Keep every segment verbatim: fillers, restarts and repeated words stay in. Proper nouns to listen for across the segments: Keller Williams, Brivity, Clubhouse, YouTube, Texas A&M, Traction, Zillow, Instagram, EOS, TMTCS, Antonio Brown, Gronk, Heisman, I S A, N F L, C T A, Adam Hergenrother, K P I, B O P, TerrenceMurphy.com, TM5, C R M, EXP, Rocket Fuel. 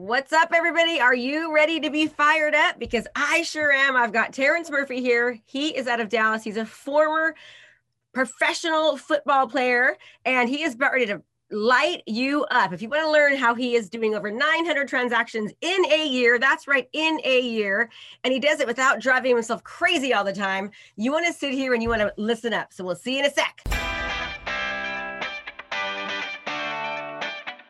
What's up, everybody? Are you ready to be fired up? Because I sure am. I've got Terrence Murphy here. He is out of Dallas. He's a former professional football player, and he is about ready to light you up. If you want to learn how he is doing over nine hundred transactions in a year, that's right, in a year, and he does it without driving himself crazy all the time, you want to sit here and you want to listen up. So we'll see you in a sec.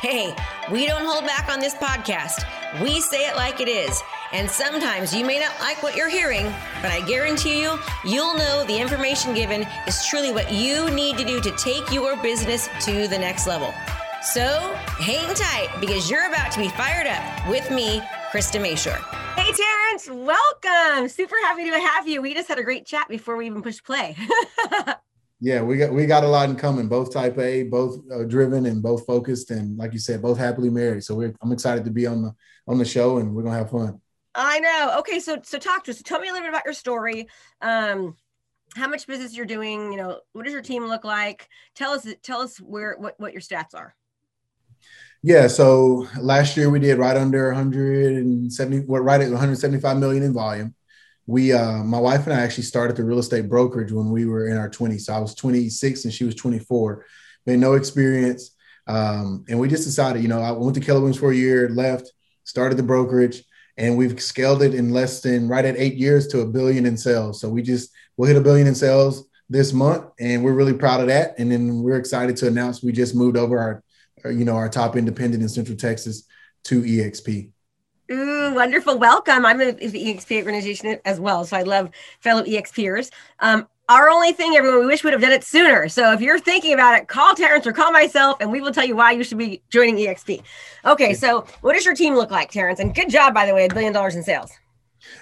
Hey, we don't hold back on this podcast. We say it like it is. And sometimes you may not like what you're hearing, but I guarantee you, you'll know the information given is truly what you need to do to take your business to the next level. So hang tight, because you're about to be fired up with me, Krista Mayshore. Hey, Terrence, welcome. Super happy to have you. We just had a great chat before we even pushed play. Yeah, we got we got a lot in common, both type A, both uh, driven and both focused. And like you said, both happily married. So we're, I'm excited to be on the on the show, and we're going to have fun. I know. Okay, so so talk to us. So tell me a little bit about your story. Um, how much business you're doing? You know, what does your team look like? Tell us. Tell us where what, what your stats are. Yeah. So last year we did right under one hundred seventy. What right at one hundred seventy-five million in volume. We, uh, my wife and I actually started the real estate brokerage when we were in our twenties. So I was twenty-six and she was twenty-four. We had no experience. Um, and we just decided, you know, I went to Keller Williams for a year, left, started the brokerage, and we've scaled it in less than right at eight years to a billion in sales. So we just, we'll hit a billion in sales this month, and we're really proud of that. And then we're excited to announce we just moved over our, you know, our top independent in Central Texas to E X P. Ooh, wonderful. Welcome. I'm an E X P organization as well, so I love fellow EXPers. Um, our only thing, everyone, we wish we would have done it sooner. So if you're thinking about it, call Terrence or call myself, and we will tell you why you should be joining E X P. Okay, so what does your team look like, Terrence? And good job, by the way, a billion dollars in sales.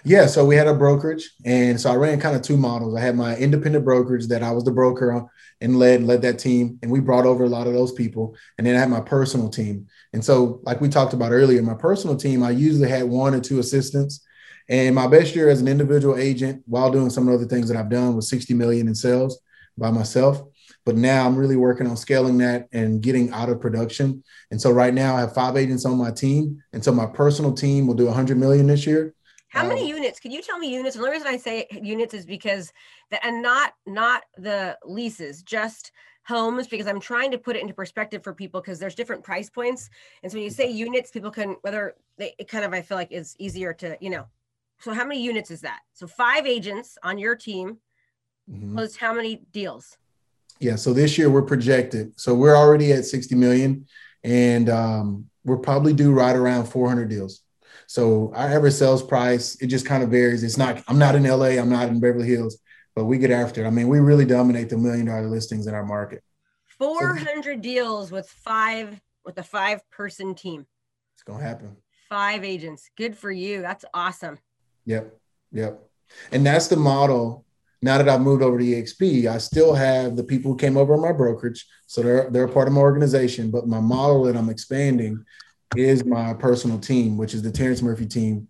Yeah, so we had a brokerage, and so I ran kind of two models. I had my independent brokerage that I was the broker on and led led that team, and we brought over a lot of those people. And then I had my personal team. And so, like we talked about earlier, my personal team, I usually had one or two assistants. And my best year as an individual agent, while doing some of the other things that I've done, was sixty million in sales by myself. But now I'm really working on scaling that and getting out of production. And so right now I have five agents on my team. And so my personal team will do one hundred million this year. How many units? Can you tell me units? And the reason I say units is because that, and not not the leases, just homes, because I'm trying to put it into perspective for people, because there's different price points. And so when you say units, people can, whether they, it kind of, I feel like is easier to, you know, so how many units is that? So five agents on your team, mm-hmm. closed how many deals? Yeah. So this year we're projected. So we're already at sixty million, and um, we're probably due right around four hundred deals. So our average sales price, it just kind of varies. It's not, I'm not in L A, I'm not in Beverly Hills, but we get after it. I mean, we really dominate the million dollar listings in our market. four hundred so, deals with five, with a five person team. It's going to happen. Five agents. Good for you. That's awesome. Yep. Yep. And that's the model. Now that I've moved over to E X P, I still have the people who came over in my brokerage. So they're, they're a part of my organization, but my model that I'm expanding is my personal team, which is the Terrence Murphy team.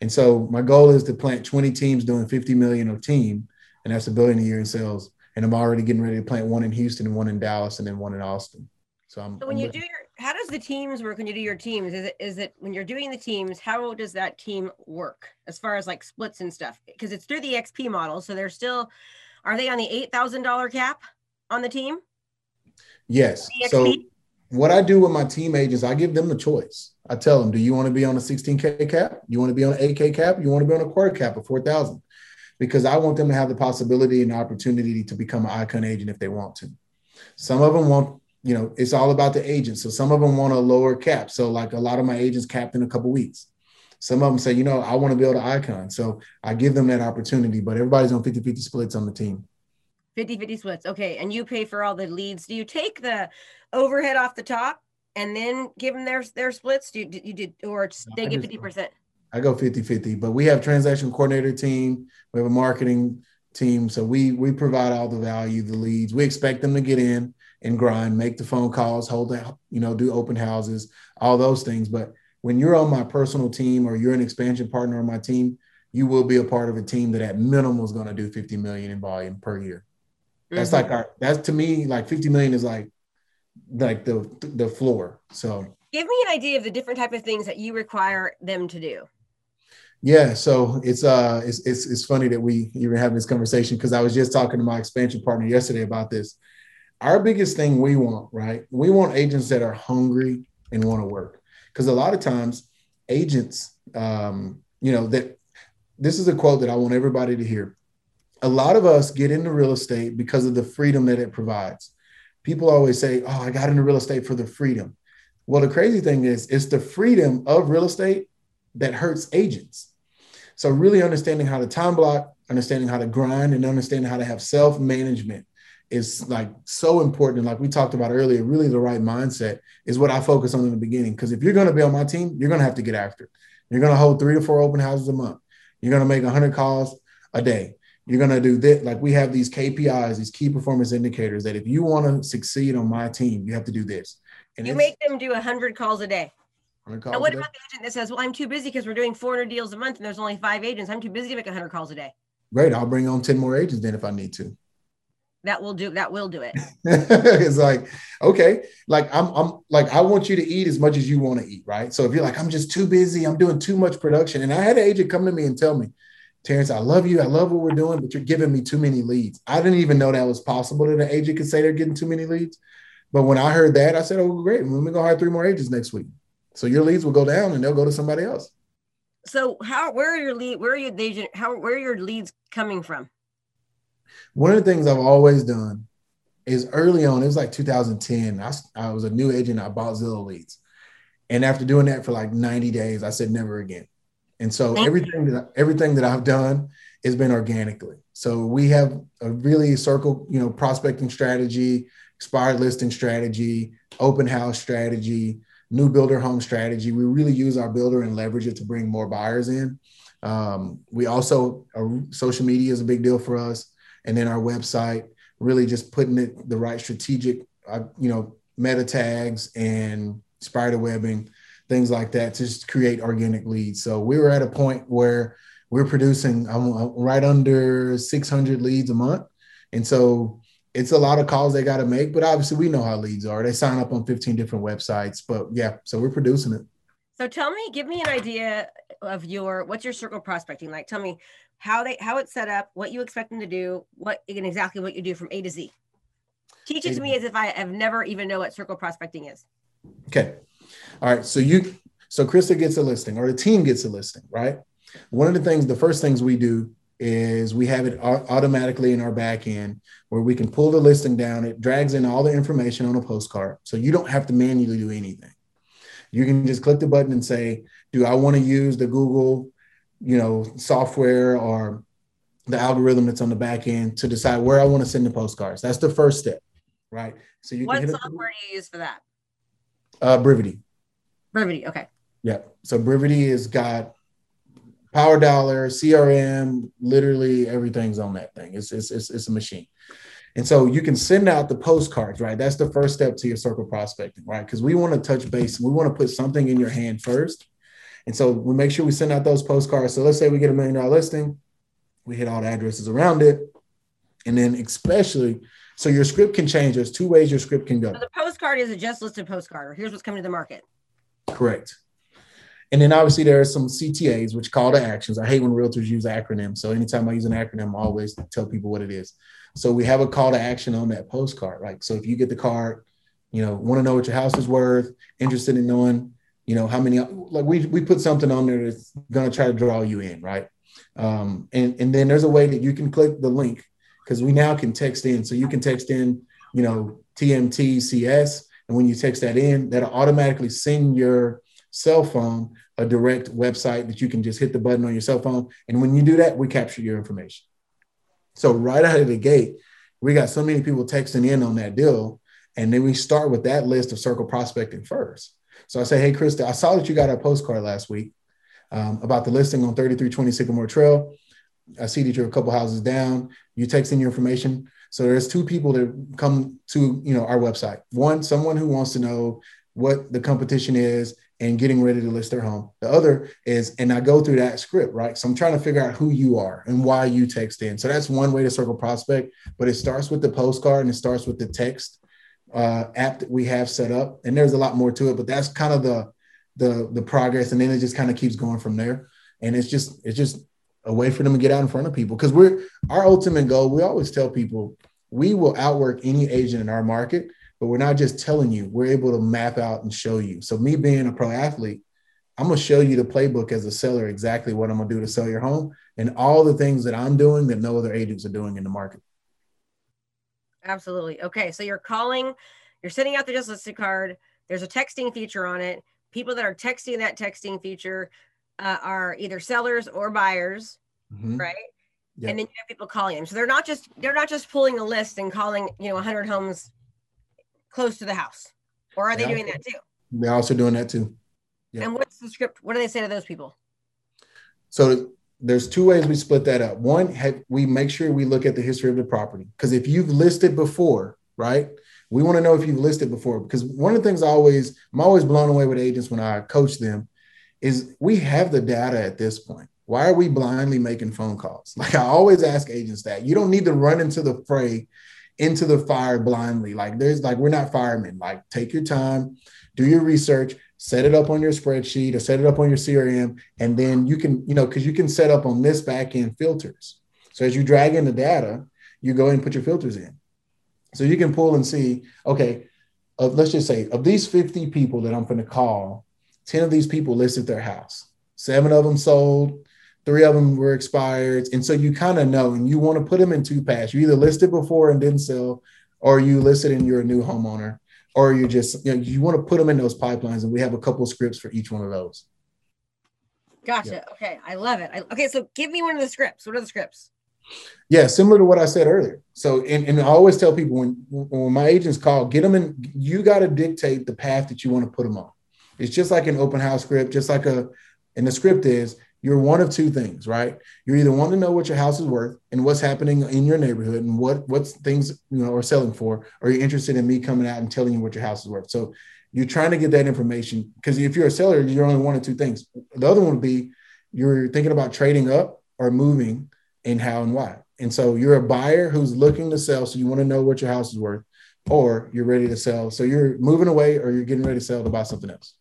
And so my goal is to plant twenty teams doing fifty million a team, and that's a billion a year in sales. And I'm already getting ready to plant one in Houston and one in Dallas and then one in Austin. So I'm so when I'm you ready. do your how does the teams work when you do your teams? Is it is it when you're doing the teams, how does that team work as far as like splits and stuff? Because it's through the X P model. So they're still are they on the eight thousand dollar cap on the team? Yes. The so what I do with my team agents, I give them the choice. I tell them, do you want to be on a sixteen K cap? You want to be on an eight K cap? You want to be on a quarter cap of four thousand? Because I want them to have the possibility and the opportunity to become an icon agent if they want to. Some of them want, you know, it's all about the agent. So some of them want a lower cap. So like a lot of my agents capped in a couple of weeks. Some of them say, you know, I want to build an icon. So I give them that opportunity, but everybody's on fifty-fifty splits on the team. fifty-fifty splits. Okay. And you pay for all the leads. Do you take the overhead off the top and then give them their, their splits? Do you, you did, or they get fifty percent? I go fifty-fifty, but we have transaction coordinator team. We have a marketing team. So we we provide all the value, the leads. We expect them to get in and grind, make the phone calls, hold that, you know, do open houses, all those things. But when you're on my personal team or you're an expansion partner on my team, you will be a part of a team that at minimum is going to do fifty million in volume per year. That's mm-hmm. like our, that's to me, like fifty million is like, like the, the floor. So give me an idea of the different type of things that you require them to do. Yeah. So it's, uh, it's, it's, it's funny that we even have this conversation, because I was just talking to my expansion partner yesterday about this. Our biggest thing we want, right? We want agents that are hungry and want to work. Because a lot of times agents, um, you know, that this is a quote that I want everybody to hear. A lot of us get into real estate because of the freedom that it provides. People always say, oh, I got into real estate for the freedom. Well, the crazy thing is, it's the freedom of real estate that hurts agents. So really understanding how to time block, understanding how to grind, and understanding how to have self-management is like so important. And like we talked about earlier, really the right mindset is what I focus on in the beginning. Because if you're going to be on my team, you're going to have to get after it. You're going to hold three to four open houses a month. You're going to make one hundred calls a day. You're going to do this. Like we have these K P Is, these key performance indicators that if you want to succeed on my team, you have to do this. And you make them do one hundred calls a day. Calls now, what about the agent that says, well, I'm too busy because we're doing four hundred deals a month and there's only five agents. I'm too busy to make one hundred calls a day. Great. I'll bring on ten more agents then if I need to. That will do. That will do it. It's like, okay, like I'm, I'm like, I want you to eat as much as you want to eat. Right. So if you're like, I'm just too busy, I'm doing too much production. And I had an agent come to me and tell me, Terrence, I love you. I love what we're doing, but you're giving me too many leads. I didn't even know that was possible that an agent could say they're getting too many leads. But when I heard that, I said, oh, great. We're going to hire three more agents next week. So your leads will go down and they'll go to somebody else. So how, where are your lead? Where are your agent? How, where are your leads coming from? One of the things I've always done is early on, it was like two thousand ten. I, I was a new agent. I bought Zillow leads. And after doing that for like ninety days, I said, never again. And so Thank everything you. that everything that I've done has been organically. So we have a really circle, you know, prospecting strategy, expired listing strategy, open house strategy, new builder home strategy. We really use our builder and leverage it to bring more buyers in. Um, we also, our social media is a big deal for us. And then our website, really just putting it the right strategic, uh, you know, meta tags and spider webbing, things like that to just create organic leads. So we were at a point where we're producing um, right under six hundred leads a month. And so it's a lot of calls they got to make, but obviously we know how leads are. They sign up on fifteen different websites, but yeah, so we're producing it. So tell me, give me an idea of your, what's your circle prospecting like? Tell me how they, how it's set up, what you expect them to do, what and exactly what you do from A to Z. Teach it to me as if I have never even know what circle prospecting is. Okay. All right. So you, so Krista gets a listing or the team gets a listing, right? One of the things, the first things we do is we have it automatically in our back end where we can pull the listing down. It drags in all the information on a postcard. So you don't have to manually do anything. You can just click the button and say, do I want to use the Google, you know, software or the algorithm that's on the back end to decide where I want to send the postcards? That's the first step, right? So you what can hit software up, do you use for that? Uh, Brivity. Brivity, okay. Yeah. So Brivity has got Power Dollar, C R M, literally everything's on that thing. It's it's it's, it's a machine. And so you can send out the postcards, right? That's the first step to your circle prospecting, right? Because we want to touch base. We want to put something in your hand first. And so we make sure we send out those postcards. So let's say we get a million dollar listing. We hit all the addresses around it. And then especially, so your script can change. There's two ways your script can go. So the postcard is a just listed postcard, or here's what's coming to the market. Correct. And then obviously there are some C T As, which call to actions. I hate when realtors use acronyms. So anytime I use an acronym, I always tell people what it is. So we have a call to action on that postcard, right? So if you get the card, you know, want to know what your house is worth, interested in knowing, you know, how many, like we, we put something on there that's going to try to draw you in, right? Um, and, and then there's a way that you can click the link because we now can text in. So you can text in, you know, T M T C S. And when you text that in, that'll automatically send your cell phone a direct website that you can just hit the button on your cell phone. And when you do that, we capture your information. So right out of the gate, we got so many people texting in on that deal. And then we start with that list of circle prospecting first. So I say, hey, Krista, I saw that you got a postcard last week um, about the listing on thirty-three twenty Sycamore Trail. I see that you're a couple houses down. You text in your information. So there's two people that come to, you know, our website. One, someone who wants to know what the competition is and getting ready to list their home. The other is, and I go through that script, right? So I'm trying to figure out who you are and why you text in. So that's one way to circle prospect, but it starts with the postcard and it starts with the text uh, app that we have set up. And there's a lot more to it, but that's kind of the, the, the progress. And then it just kind of keeps going from there. And it's just, it's just a way for them to get out in front of people. Cause we're, our ultimate goal, we always tell people, we will outwork any agent in our market, but we're not just telling you, we're able to map out and show you. So me being a pro athlete, I'm going to show you the playbook as a seller, exactly what I'm going to do to sell your home and all the things that I'm doing that no other agents are doing in the market. Absolutely. Okay. So you're calling, you're sending out the just listed card. There's a texting feature on it. People that are texting that texting feature uh, are either sellers or buyers, mm-hmm. right? Yep. And then you have people calling them. So they're not just, they're not just pulling a list and calling, you know, one hundred homes close to the house. Or are they, they doing also, that too? They're also doing that too. Yep. And what's the script? What do they say to those people? So there's two ways we split that up. One, have, we make sure we look at the history of the property. Because if you've listed before, right? We want to know if you've listed before. Because one of the things I always, I'm always blown away with agents when I coach them is we have the data at this point. Why are we blindly making phone calls? Like I always ask agents that. You don't need to run into the fray, into the fire blindly. Like there's like, we're not firemen. Like take your time, do your research, set it up on your spreadsheet or set it up on your C R M. And then you can, you know, cause you can set up on this backend filters. So as you drag in the data, you go and put your filters in. So you can pull and see, okay, uh, let's just say of these fifty people that I'm going to call, ten of these people listed their house, seven of them sold, three of them were expired. And so you kind of know, and you want to put them in two paths. You either listed before and didn't sell, or you listed and you're a new homeowner, or you just, you know, you want to put them in those pipelines. And we have a couple of scripts for each one of those. Gotcha. Yeah. Okay. I love it. I, okay. So give me one of the scripts. What are the scripts? Yeah, similar to what I said earlier. So, and, and I always tell people when, when my agents call, get them in, you got to dictate the path that you want to put them on. It's just like an open house script, just like a, and the script is you're one of two things, right? You either want to know what your house is worth and what's happening in your neighborhood and what, what things, you know, are selling for, or you're interested in me coming out and telling you what your house is worth. So you're trying to get that information because if you're a seller, you're only one of two things. The other one would be you're thinking about trading up or moving and how and why. And so you're a buyer who's looking to sell. So you want to know what your house is worth, or you're ready to sell. So you're moving away or you're getting ready to sell to buy something else.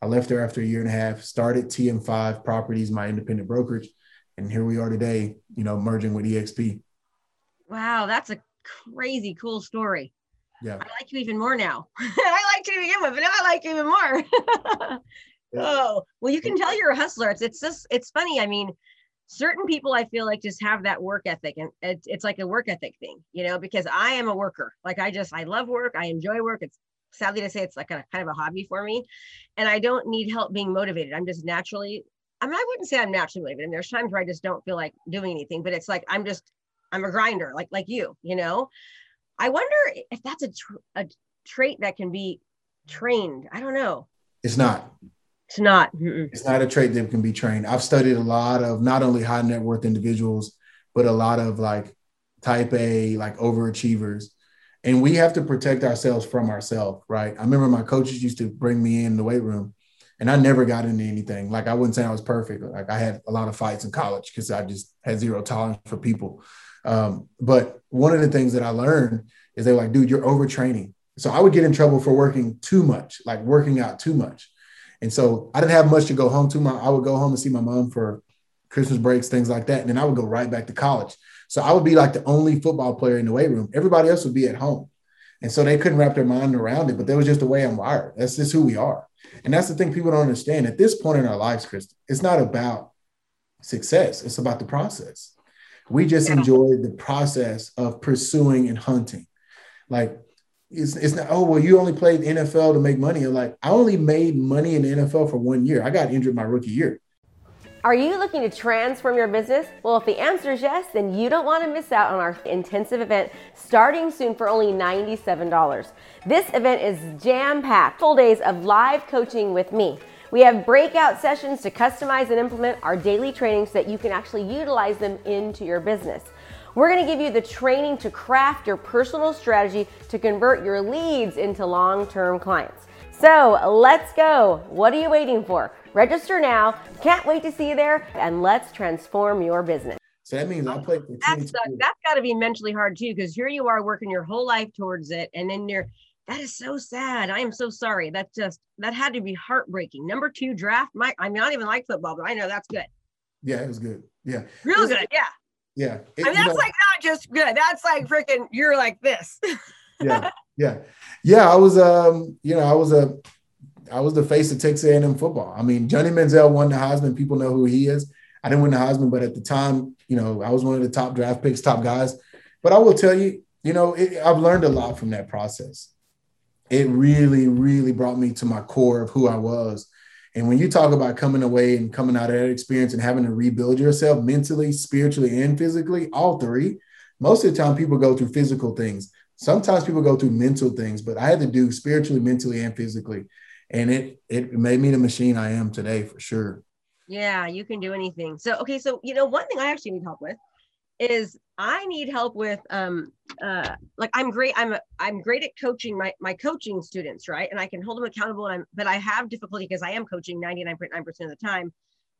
I left there after a year and a half, started T M five Properties, my independent brokerage. And here we are today, you know, merging with E X P. Wow. That's a crazy cool story. Yeah. I like you even more now. I liked you to begin with, but now I like you even more. Yeah. Oh, well, you can tell you're a hustler. It's, it's just, it's funny. I mean, certain people I feel like just have that work ethic, and it's, it's like a work ethic thing, you know, because I am a worker. Like I just, I love work. I enjoy work. It's sadly to say, it's like a kind of a hobby for me, and I don't need help being motivated. I'm just naturally, I mean, I wouldn't say I'm naturally motivated. And there's times where I just don't feel like doing anything, but it's like, I'm just, I'm a grinder, like, like you, you know, I wonder if that's a, tra a trait that can be trained. I don't know. It's not. It's not. Mm-mm. It's not a trait that can be trained. I've studied a lot of not only high net worth individuals, but a lot of like type A, like overachievers. And we have to protect ourselves from ourselves, right? I remember my coaches used to bring me in the weight room and I never got into anything. Like I wouldn't say I was perfect. Like I had a lot of fights in college because I just had zero tolerance for people. Um, but one of the things that I learned is they were like, dude, you're overtraining. So I would get in trouble for working too much, like working out too much. And so I didn't have much to go home to. My, I would go home and see my mom for Christmas breaks, things like that. And then I would go right back to college. So I would be like the only football player in the weight room. Everybody else would be at home. And so they couldn't wrap their mind around it, but that was just the way I'm wired. That's just who we are. And that's the thing people don't understand at this point in our lives, Krista. It's not about success. It's about the process. We just yeah. enjoy the process of pursuing and hunting. Like it's, it's not, oh, well, you only played N F L to make money. You're like, I only made money in the N F L for one year. I got injured my rookie year. Are you looking to transform your business? Well, if the answer is yes, then you don't want to miss out on our intensive event starting soon for only ninety-seven dollars. This event is jam-packed, full days of live coaching with me. We have breakout sessions to customize and implement our daily trainings so that you can actually utilize them into your business. We're going to give you the training to craft your personal strategy to convert your leads into long-term clients. So let's go. What are you waiting for? Register now. Can't wait to see you there. And let's transform your business. So that means I play. For that's uh, that's got to be mentally hard too, because here you are working your whole life towards it. And then you're, that is so sad. I am so sorry. That just, that had to be heartbreaking. Number two draft. My, I mean, I don't even like football, but I know that's good. Yeah, it was good. Yeah. Real was, good. Yeah. Yeah. It, I mean, that's know, like not just good. That's like freaking, you're like this. yeah. Yeah. Yeah. I was, um, you know, I was a, I was the face of Texas A and M football. I mean, Johnny Manziel won the Heisman. People know who he is. I didn't win the Heisman, but at the time, you know, I was one of the top draft picks, top guys. But I will tell you, you know, it, I've learned a lot from that process. It really, really brought me to my core of who I was. And when you talk about coming away and coming out of that experience and having to rebuild yourself mentally, spiritually, and physically, all three, most of the time people go through physical things. Sometimes people go through mental things, but I had to do spiritually, mentally, and physically. And it it made me the machine I am today for sure. Yeah, you can do anything. So, okay. So, you know, one thing I actually need help with is I need help with, um, uh, like I'm great. I'm, a, I'm great at coaching my, my coaching students. Right. And I can hold them accountable. And I'm, but I have difficulty because I am coaching ninety-nine point nine percent of the time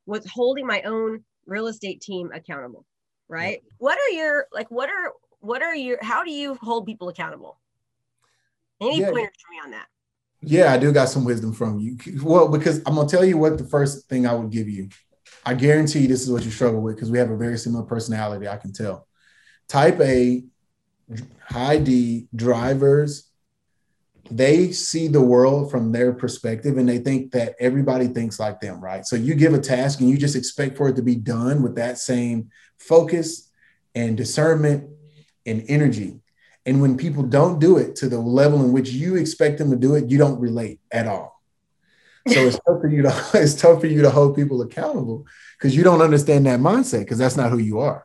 with holding my own real estate team accountable. Right. Yeah. What are your, like, what are, what are your, how do you hold people accountable? Any yeah. pointers for me on that? Yeah, I do got some wisdom from you. Well, because I'm going to tell you what the first thing I would give you. I guarantee you this is what you struggle with because we have a very similar personality. I can tell. Type A, high D drivers, they see the world from their perspective and they think that everybody thinks like them, right? So you give a task and you just expect for it to be done with that same focus and discernment and energy. And when people don't do it to the level in which you expect them to do it, you don't relate at all. So it's tough for you to it's tough for you to hold people accountable because you don't understand that mindset because that's not who you are.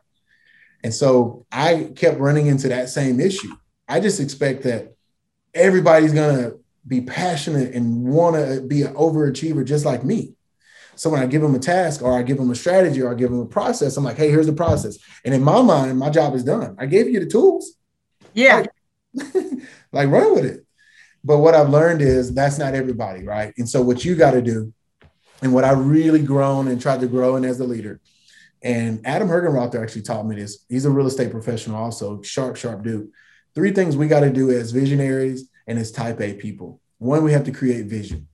And so I kept running into that same issue. I just expect that everybody's gonna be passionate and wanna be an overachiever just like me. So when I give them a task or I give them a strategy or I give them a process, I'm like, hey, here's the process. And in my mind, my job is done. I gave you the tools. Yeah. Like run with it. But what I've learned is that's not everybody, right? And so what you got to do and what I really grown and tried to grow in as a leader, and Adam Hergenrother actually taught me this. He's a real estate professional also, sharp, sharp dude. Three things we got to do as visionaries and as type A people. One, we have to create vision.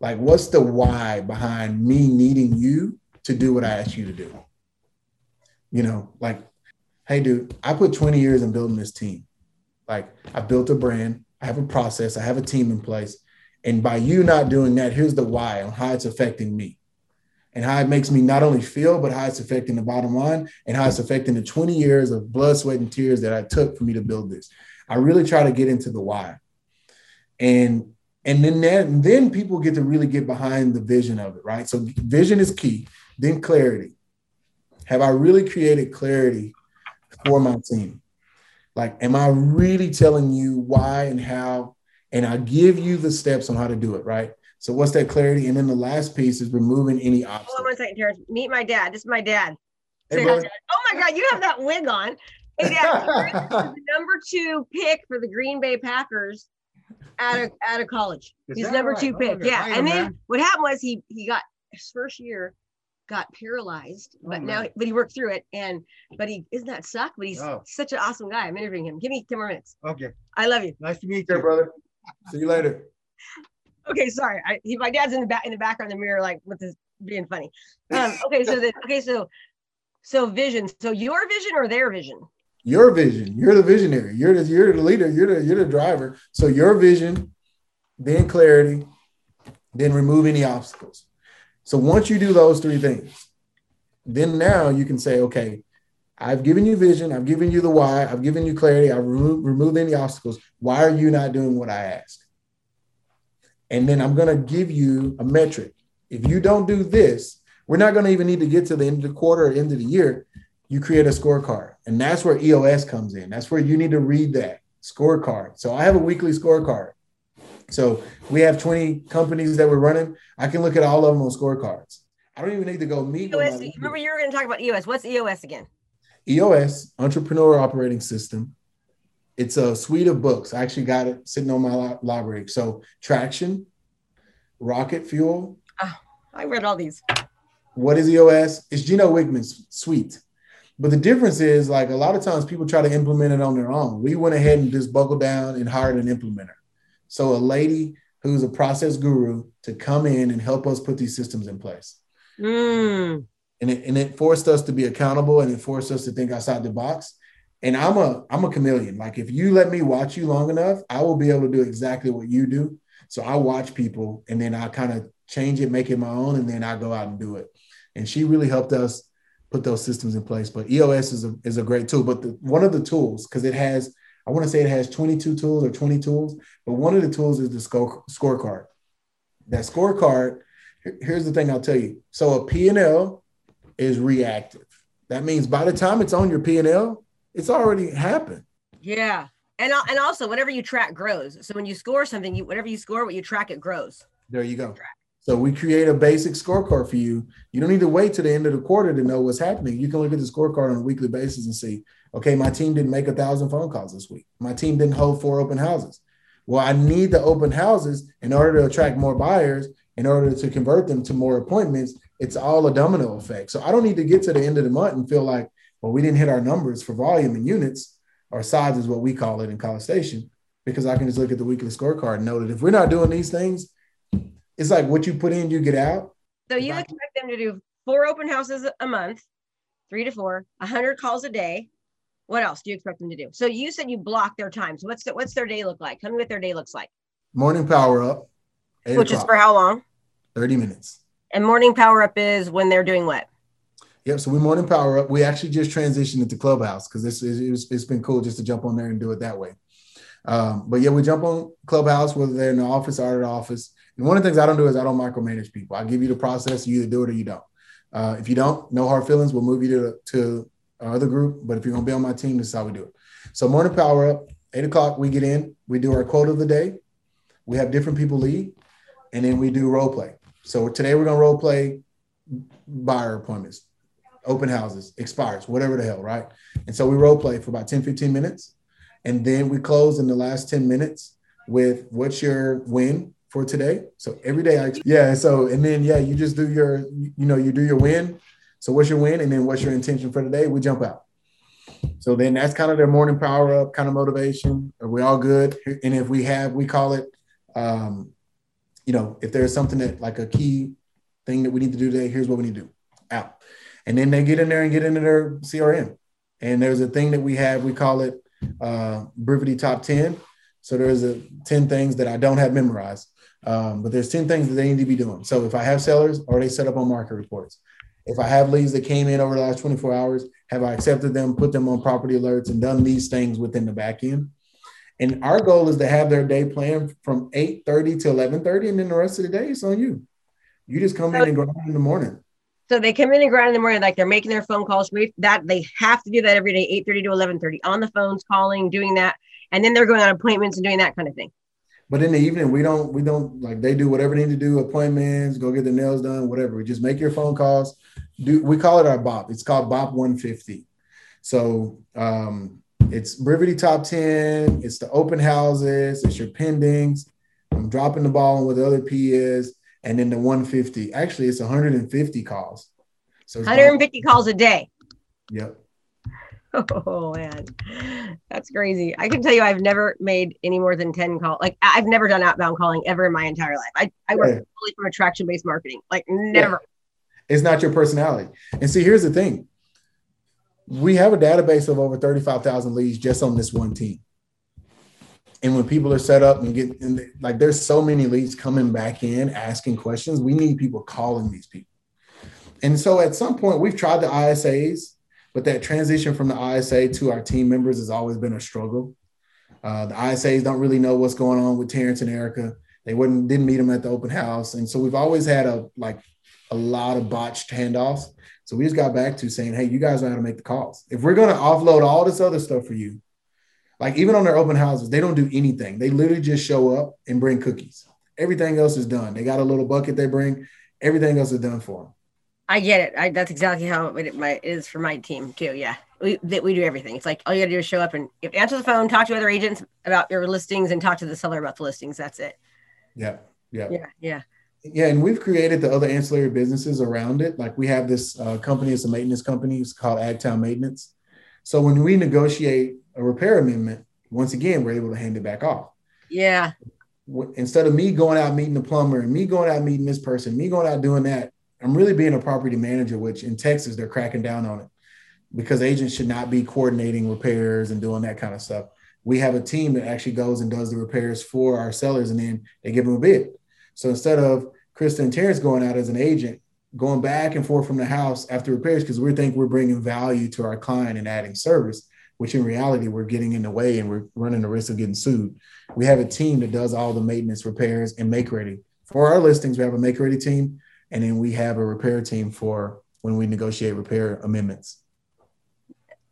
Like what's the why behind me needing you to do what I asked you to do? You know, like, hey, dude, I put twenty years in building this team. Like I built a brand. I have a process. I have a team in place. And by you not doing that, here's the why on how it's affecting me and how it makes me not only feel, but how it's affecting the bottom line and how it's affecting the twenty years of blood, sweat, and tears that I took for me to build this. I really try to get into the why. And, and then, that, and then people get to really get behind the vision of it, right? So vision is key. Then clarity. Have I really created clarity for my team? Like, am I really telling you why and how? And I give you the steps on how to do it, right? So what's that clarity? And then the last piece is removing any obstacles. Hold on one second, Terrence. Meet my dad. This is my dad. Hey, oh my God, you have that wig on. Hey, Dad, the number two pick for the Green Bay Packers out of out of college. Is He's number right? two pick. Oh, yeah. And then what happened was he he got his first year. Got paralyzed, but oh, now, but he worked through it. And, but he, isn't that suck? But he's oh. such an awesome guy. I'm interviewing him. Give me ten more minutes. Okay. I love you. Nice to meet you, brother. See you later. Okay. Sorry. I, he, my dad's in the back, in the background of the mirror, like with this being funny. Um, okay. So, the, okay. So, so vision. So your vision or their vision? Your vision. You're the visionary. You're the, you're the leader. You're the, you're the driver. So your vision, then clarity, then remove any obstacles. So once you do those three things, then now you can say, okay, I've given you vision. I've given you the why. I've given you clarity. I've remo- removed any obstacles. Why are you not doing what I asked? And then I'm going to give you a metric. If you don't do this, we're not going to even need to get to the end of the quarter or end of the year. You create a scorecard. And that's where E O S comes in. That's where you need to read that scorecard. So I have a weekly scorecard. So we have twenty companies that we're running. I can look at all of them on scorecards. I don't even need to go meet. E O S, remember, you were going to talk about E O S. What's E O S again? E O S, Entrepreneur Operating System. It's a suite of books. I actually got it sitting on my li- library. So Traction, Rocket Fuel. Oh, I read all these. What is E O S? It's Gino Wickman's suite. But the difference is, like, a lot of times people try to implement it on their own. We went ahead and just buckled down and hired an implementer. So a lady who's a process guru to come in and help us put these systems in place. Mm. And it, and it forced us to be accountable, and it forced us to think outside the box. And I'm a I'm a chameleon. Like, if you let me watch you long enough, I will be able to do exactly what you do. So I watch people, and then I kind of change it, make it my own, and then I go out and do it. And she really helped us put those systems in place. But E O S is a, is a great tool. But the, one of the tools, because it has, I want to say it has twenty-two tools or twenty tools, but one of the tools is the score, scorecard. That scorecard, here's the thing I'll tell you. So a P and L is reactive. That means by the time it's on your P and L, it's already happened. Yeah. And, and also, whatever you track grows. So when you score something, you whatever you score, what you track, it grows. There you go. So we create a basic scorecard for you. You don't need to wait to the end of the quarter to know what's happening. You can look at the scorecard on a weekly basis and see, okay, my team didn't make a thousand phone calls this week. My team didn't hold four open houses. Well, I need the open houses in order to attract more buyers, in order to convert them to more appointments. It's all a domino effect. So I don't need to get to the end of the month and feel like, well, we didn't hit our numbers for volume and units, or size is what we call it in College Station, because I can just look at the weekly scorecard and know that if we're not doing these things, it's like what you put in, you get out. So you expect them to do four open houses a month, three to four, one hundred calls a day. What else do you expect them to do? So you said you block their time. So what's the, what's their day look like? Tell me what their day looks like. Morning power up. Which is for how long? thirty minutes. And morning power up is when they're doing what? Yep. So we morning power up. We actually just transitioned into Clubhouse because this is, it's been cool just to jump on there and do it that way. Um, but yeah, we jump on Clubhouse, whether they're in the office or out of the office. And one of the things I don't do is I don't micromanage people. I give you the process. You either do it or you don't. Uh, if you don't, no hard feelings. We'll move you to, to our other group. But if you're going to be on my team, this is how we do it. So morning power up, eight o'clock, we get in. We do our quote of the day. We have different people lead. And then we do role play. So today we're going to role play buyer appointments, open houses, expires, whatever the hell, right? And so we role play for about ten, fifteen minutes. And then we close in the last ten minutes with what's your win for today. So every day, I, yeah. So, and then, yeah, you just do your, you know, you do your win. So what's your win? And then what's your intention for today? We jump out. So then that's kind of their morning power up, kind of motivation. Are we all good? And if we have, we call it, um, you know, if there's something that like a key thing that we need to do today, here's what we need to do out. And then they get in there and get into their C R M. And there's a thing that we have, we call it uh, Brivity Top ten. So there's a ten things that I don't have memorized. Um, but there's ten things that they need to be doing. So if I have sellers, are they set up on market reports? If I have leads that came in over the last twenty-four hours, have I accepted them, put them on property alerts, and done these things within the back end? And our goal is to have their day planned from eight thirty to eleven thirty, and then the rest of the day is on you. You just come in and go out in the morning. So they come in and grind in the morning, like they're making their phone calls. That they have to do that every day, eight thirty to eleven thirty, on the phones, calling, doing that, and then they're going on appointments and doing that kind of thing. But in the evening, we don't, we don't like they do whatever they need to do, appointments, go get their nails done, whatever. We just make your phone calls. Do we call it our B O P? It's called B O P one fifty. So um, it's Brivity Top ten. It's the open houses. It's your pendings. I'm dropping the ball on what the other P is. And then the one fifty, actually it's one hundred fifty calls. So it's one hundred fifty all- calls a day. Yep. Oh man, that's crazy. I can tell you, I've never made any more than ten calls. Like I've never done outbound calling ever in my entire life. I, I work yeah. fully from attraction-based marketing, like never. Yeah. It's not your personality. And see, here's the thing. We have a database of over thirty-five thousand leads just on this one team. And when people are set up and get and they, like, there's so many leads coming back in, asking questions. We need people calling these people. And so at some point we've tried the I S As, but that transition from the I S A to our team members has always been a struggle. Uh, the I S As don't really know what's going on with Terrence and Erica. They wouldn't, didn't meet them at the open house. And so we've always had a, like a lot of botched handoffs. So we just got back to saying, hey, you guys know how to make the calls. If we're going to offload all this other stuff for you, Like even on their open houses, they don't do anything. They literally just show up and bring cookies. Everything else is done. They got a little bucket they bring. Everything else is done for them. I get it. I, that's exactly how it, my, it is for my team too. Yeah. We, we do everything. It's like, all you gotta do is show up and answer the phone, talk to other agents about your listings and talk to the seller about the listings. That's it. Yeah. Yeah. Yeah. Yeah. Yeah. And we've created the other ancillary businesses around it. Like we have this uh, company, it's a maintenance company. It's called AgTown Maintenance. So when we negotiate a repair amendment, once again, we're able to hand it back off. Yeah. Instead of me going out meeting the plumber and me going out meeting this person, me going out doing that, I'm really being a property manager, which in Texas, they're cracking down on it because agents should not be coordinating repairs and doing that kind of stuff. We have a team that actually goes and does the repairs for our sellers and then they give them a bid. So instead of Krista and Terrence going out as an agent, going back and forth from the house after repairs, because we think we're bringing value to our client and adding service, which in reality, we're getting in the way and we're running the risk of getting sued. We have a team that does all the maintenance, repairs, and make-ready. For our listings, we have a make-ready team, and then we have a repair team for when we negotiate repair amendments.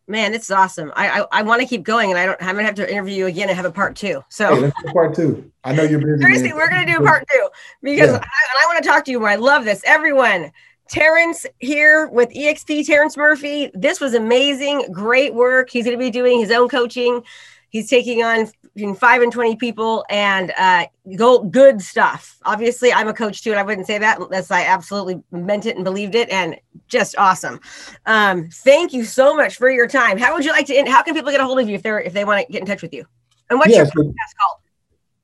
Man, this is awesome. I I, I want to keep going, and I don't. I'm gonna have to interview you again and have a part two. So hey, let's do part two. I know you're busy. Seriously, man. We're gonna do a part two because yeah. I, and I want to talk to you more. I love this. Everyone, Terrence here with E X P, Terrence Murphy. This was amazing. Great work. He's gonna be doing his own coaching. He's taking on between five and twenty people, and uh, go good stuff. Obviously, I'm a coach too, and I wouldn't say that unless I absolutely meant it and believed it. And just awesome. Um, thank you so much for your time. How would you like to? End, how can people get a hold of you if they're if they want to get in touch with you? And what's yeah, your podcast so, called?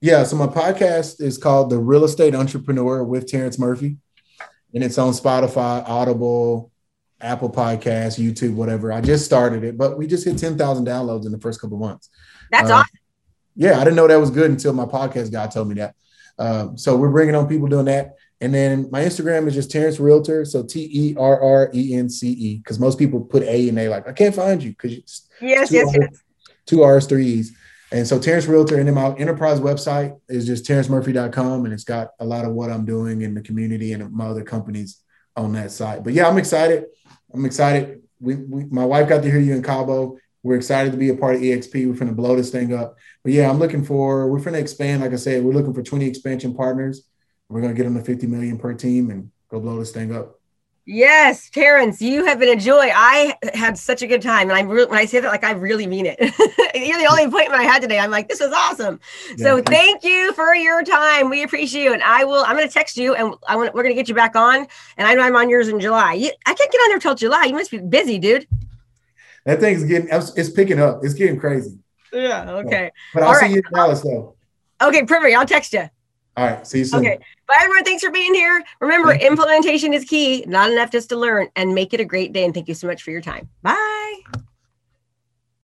Yeah, so my podcast is called The Real Estate Entrepreneur with Terrence Murphy, and it's on Spotify, Audible, Apple Podcasts, YouTube, whatever. I just started it, but we just hit ten thousand downloads in the first couple of months. That's uh, awesome. Yeah, I didn't know that was good until my podcast guy told me that. Um, so we're bringing on people doing that. And then my Instagram is just Terrence Realtor. So T E R R E N C E, because most people put A and they like, I can't find you. Because yes, yes, R's, yes. Two R's, three E's. And so Terrence Realtor. And then my enterprise website is just Terrence Murphy dot com. And it's got a lot of what I'm doing in the community and my other companies on that site. But yeah, I'm excited. I'm excited. We, we my wife got to hear you in Cabo. We're excited to be a part of E X P. We're going to blow this thing up. But yeah, I'm looking for, we're going to expand. Like I said, we're looking for twenty expansion partners. We're going to get them to fifty million per team and go blow this thing up. Yes, Terrence, you have been a joy. I had such a good time. And I re- when I say that, like, I really mean it. You're the only appointment I had today. I'm like, this is awesome. Yeah. So thank you for your time. We appreciate you. And I will, I'm going to text you and I want, we're going to get you back on. And I know I'm on yours in July. You, I can't get on there till July. You must be busy, dude. That thing's getting, it's picking up. It's getting crazy. Yeah. Okay. But I'll see you in Dallas though. Okay. Perfect. I'll text you. All right. See you soon. Okay. Bye everyone. Thanks for being here. Remember, implementation is key. Not enough just to learn, and make it a great day. And thank you so much for your time. Bye.